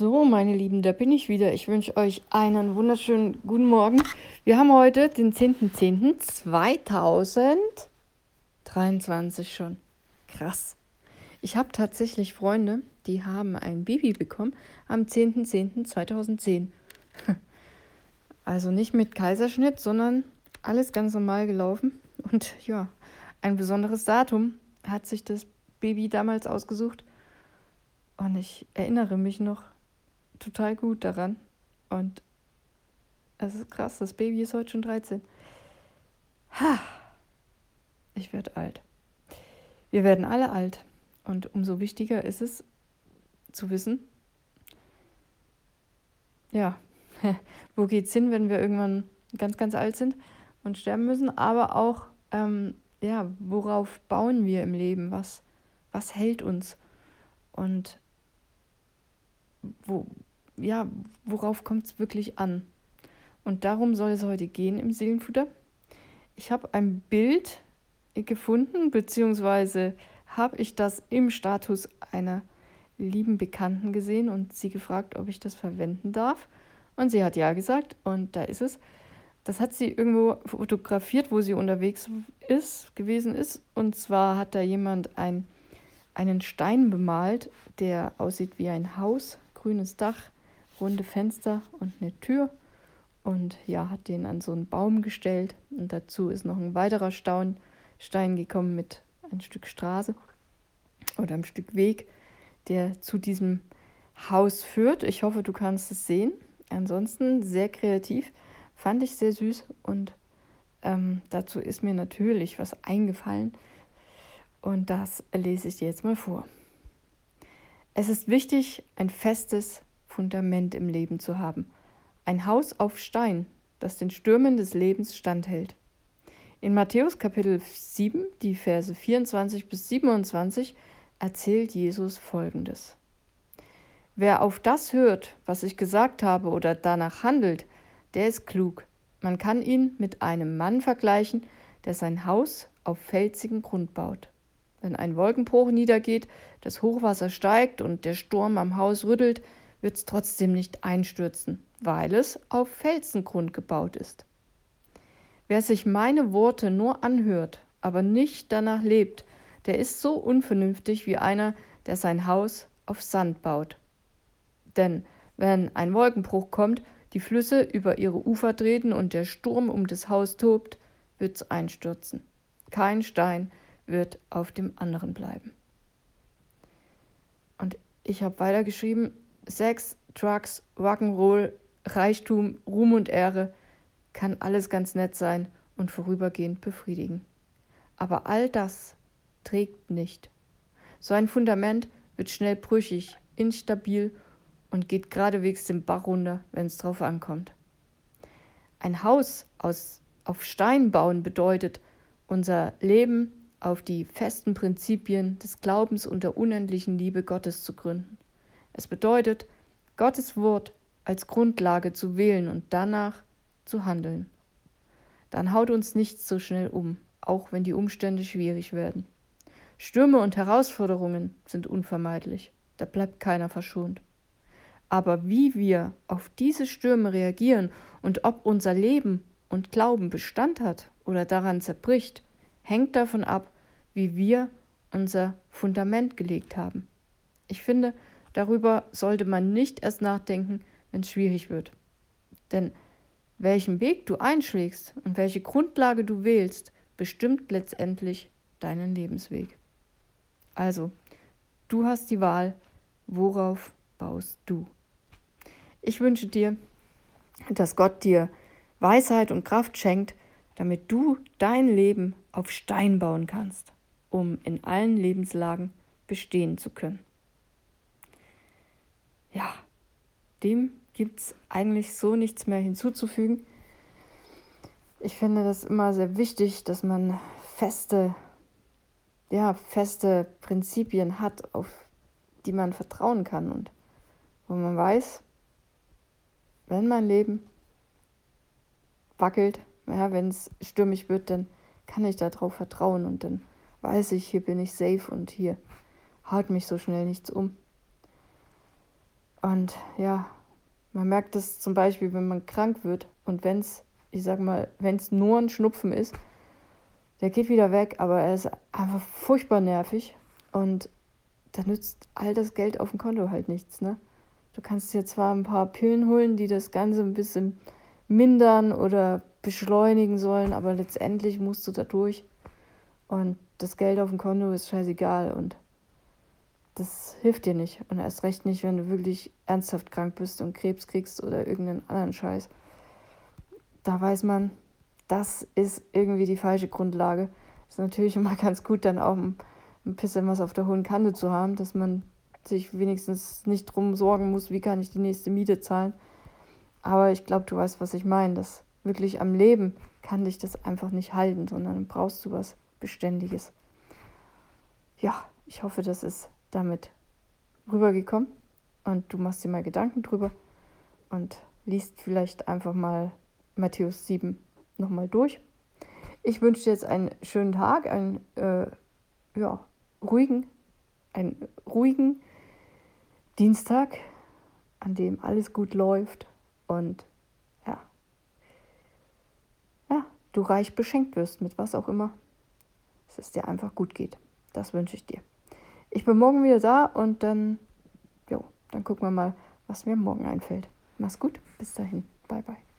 So, meine Lieben, da bin ich wieder. Ich wünsche euch einen wunderschönen guten Morgen. Wir haben heute den 10.10.2023 schon. Krass. Ich habe tatsächlich Freunde, die haben ein Baby bekommen am 10.10.2010. Also nicht mit Kaiserschnitt, sondern alles ganz normal gelaufen. Und ja, ein besonderes Datum hat sich das Baby damals ausgesucht. Und ich erinnere mich noch total gut daran. Und es ist krass, das Baby ist heute schon 13. Ha! Ich werde alt. Wir werden alle alt. Und umso wichtiger ist es, zu wissen, ja, wo geht's hin, wenn wir irgendwann ganz, ganz alt sind und sterben müssen. Aber auch, ja, worauf bauen wir im Leben? Was hält uns? Und worauf kommt es wirklich an? Und darum soll es heute gehen im Seelenfutter. Ich habe ein Bild gefunden, beziehungsweise habe ich das im Status einer lieben Bekannten gesehen und sie gefragt, ob ich das verwenden darf. Und sie hat ja gesagt und da ist es. Das hat sie irgendwo fotografiert, wo sie unterwegs ist, gewesen ist. Und zwar hat da jemand einen Stein bemalt, der aussieht wie ein Haus, grünes Dach, runde Fenster und eine Tür. Und ja, hat den an so einen Baum gestellt. Und dazu ist noch ein weiterer Stein gekommen mit ein Stück Straße oder ein Stück Weg, der zu diesem Haus führt. Ich hoffe, du kannst es sehen. Ansonsten sehr kreativ, fand ich sehr süß. Und dazu ist mir natürlich was eingefallen. Und das lese ich dir jetzt mal vor. Es ist wichtig, ein festes Fundament im Leben zu haben. Ein Haus auf Stein, das den Stürmen des Lebens standhält. In Matthäus Kapitel 7, die Verse 24-27, erzählt Jesus Folgendes. Wer auf das hört, was ich gesagt habe oder danach handelt, der ist klug. Man kann ihn mit einem Mann vergleichen, der sein Haus auf felsigen Grund baut. Wenn ein Wolkenbruch niedergeht, das Hochwasser steigt und der Sturm am Haus rüttelt, wird es trotzdem nicht einstürzen, weil es auf Felsengrund gebaut ist. Wer sich meine Worte nur anhört, aber nicht danach lebt, der ist so unvernünftig wie einer, der sein Haus auf Sand baut. Denn wenn ein Wolkenbruch kommt, die Flüsse über ihre Ufer treten und der Sturm um das Haus tobt, wird es einstürzen. Kein Stein wird auf dem anderen bleiben. Und ich habe weitergeschrieben, Sex, Drugs, Rock'n'Roll, Reichtum, Ruhm und Ehre, kann alles ganz nett sein und vorübergehend befriedigen. Aber all das trägt nicht. So ein Fundament wird schnell brüchig, instabil und geht geradewegs den Bach runter, wenn es drauf ankommt. Ein Haus auf Stein bauen bedeutet, unser Leben auf die festen Prinzipien des Glaubens und der unendlichen Liebe Gottes zu gründen. Es bedeutet, Gottes Wort als Grundlage zu wählen und danach zu handeln. Dann haut uns nichts so schnell um, auch wenn die Umstände schwierig werden. Stürme und Herausforderungen sind unvermeidlich, da bleibt keiner verschont. Aber wie wir auf diese Stürme reagieren und ob unser Leben und Glauben Bestand hat oder daran zerbricht, hängt davon ab, wie wir unser Fundament gelegt haben. Ich finde, darüber sollte man nicht erst nachdenken, wenn es schwierig wird. Denn welchen Weg du einschlägst und welche Grundlage du wählst, bestimmt letztendlich deinen Lebensweg. Also, du hast die Wahl, worauf baust du? Ich wünsche dir, dass Gott dir Weisheit und Kraft schenkt, damit du dein Leben auf Stein bauen kannst, um in allen Lebenslagen bestehen zu können. Ja, dem gibt es eigentlich so nichts mehr hinzuzufügen. Ich finde das immer sehr wichtig, dass man feste Prinzipien hat, auf die man vertrauen kann und wo man weiß, wenn mein Leben wackelt, ja, wenn es stürmisch wird, dann kann ich darauf vertrauen und dann weiß ich, hier bin ich safe und hier haut mich so schnell nichts um. Und ja, man merkt es zum Beispiel, wenn man krank wird und wenn es nur ein Schnupfen ist, der geht wieder weg, aber er ist einfach furchtbar nervig und da nützt all das Geld auf dem Konto halt nichts, ne? Du kannst dir zwar ein paar Pillen holen, die das Ganze ein bisschen mindern oder beschleunigen sollen, aber letztendlich musst du da durch und das Geld auf dem Konto ist scheißegal und das hilft dir nicht und erst recht nicht, wenn du wirklich ernsthaft krank bist und Krebs kriegst oder irgendeinen anderen Scheiß. Da weiß man, das ist irgendwie die falsche Grundlage. Ist natürlich immer ganz gut, dann auch ein bisschen was auf der hohen Kante zu haben, dass man sich wenigstens nicht drum sorgen muss, wie kann ich die nächste Miete zahlen. Aber ich glaube, du weißt, was ich meine. Das wirklich am Leben kann dich das einfach nicht halten, sondern brauchst du was Beständiges. Ja, ich hoffe, das ist damit rübergekommen und du machst dir mal Gedanken drüber und liest vielleicht einfach mal Matthäus 7 nochmal durch. Ich wünsche dir jetzt einen schönen Tag, einen ruhigen Dienstag, an dem alles gut läuft und ja, du reich beschenkt wirst mit was auch immer, dass es dir einfach gut geht. Das wünsche ich dir. Ich bin morgen wieder da und dann gucken wir mal, was mir morgen einfällt. Mach's gut, bis dahin. Bye, bye.